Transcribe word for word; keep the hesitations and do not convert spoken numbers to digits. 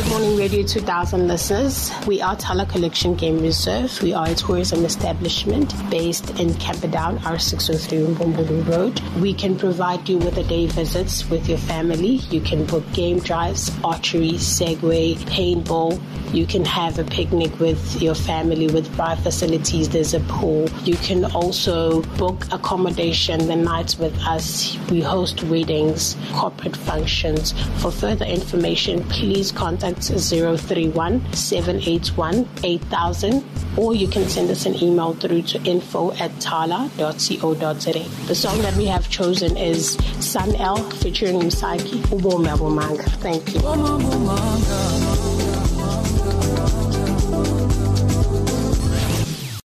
Good morning, Radio two thousand listeners. We are Thala Collection Game Reserve. We are a tourism establishment based in Camperdown, R six oh three Mbombulu Road. We can provide you with a day visits with your family. You can book game drives, archery, segway, paintball. You can have a picnic with your family with bar facilities. There's a pool. You can also book accommodation the nights with us. We host weddings, corporate functions. For further information, please contact zero three one, seven eight one, eight thousand or you can send us an email through to info at thala dot co dot za. The song that we have chosen is Sun-El featuring Msaki, Ubomi Abumanga. Thank you.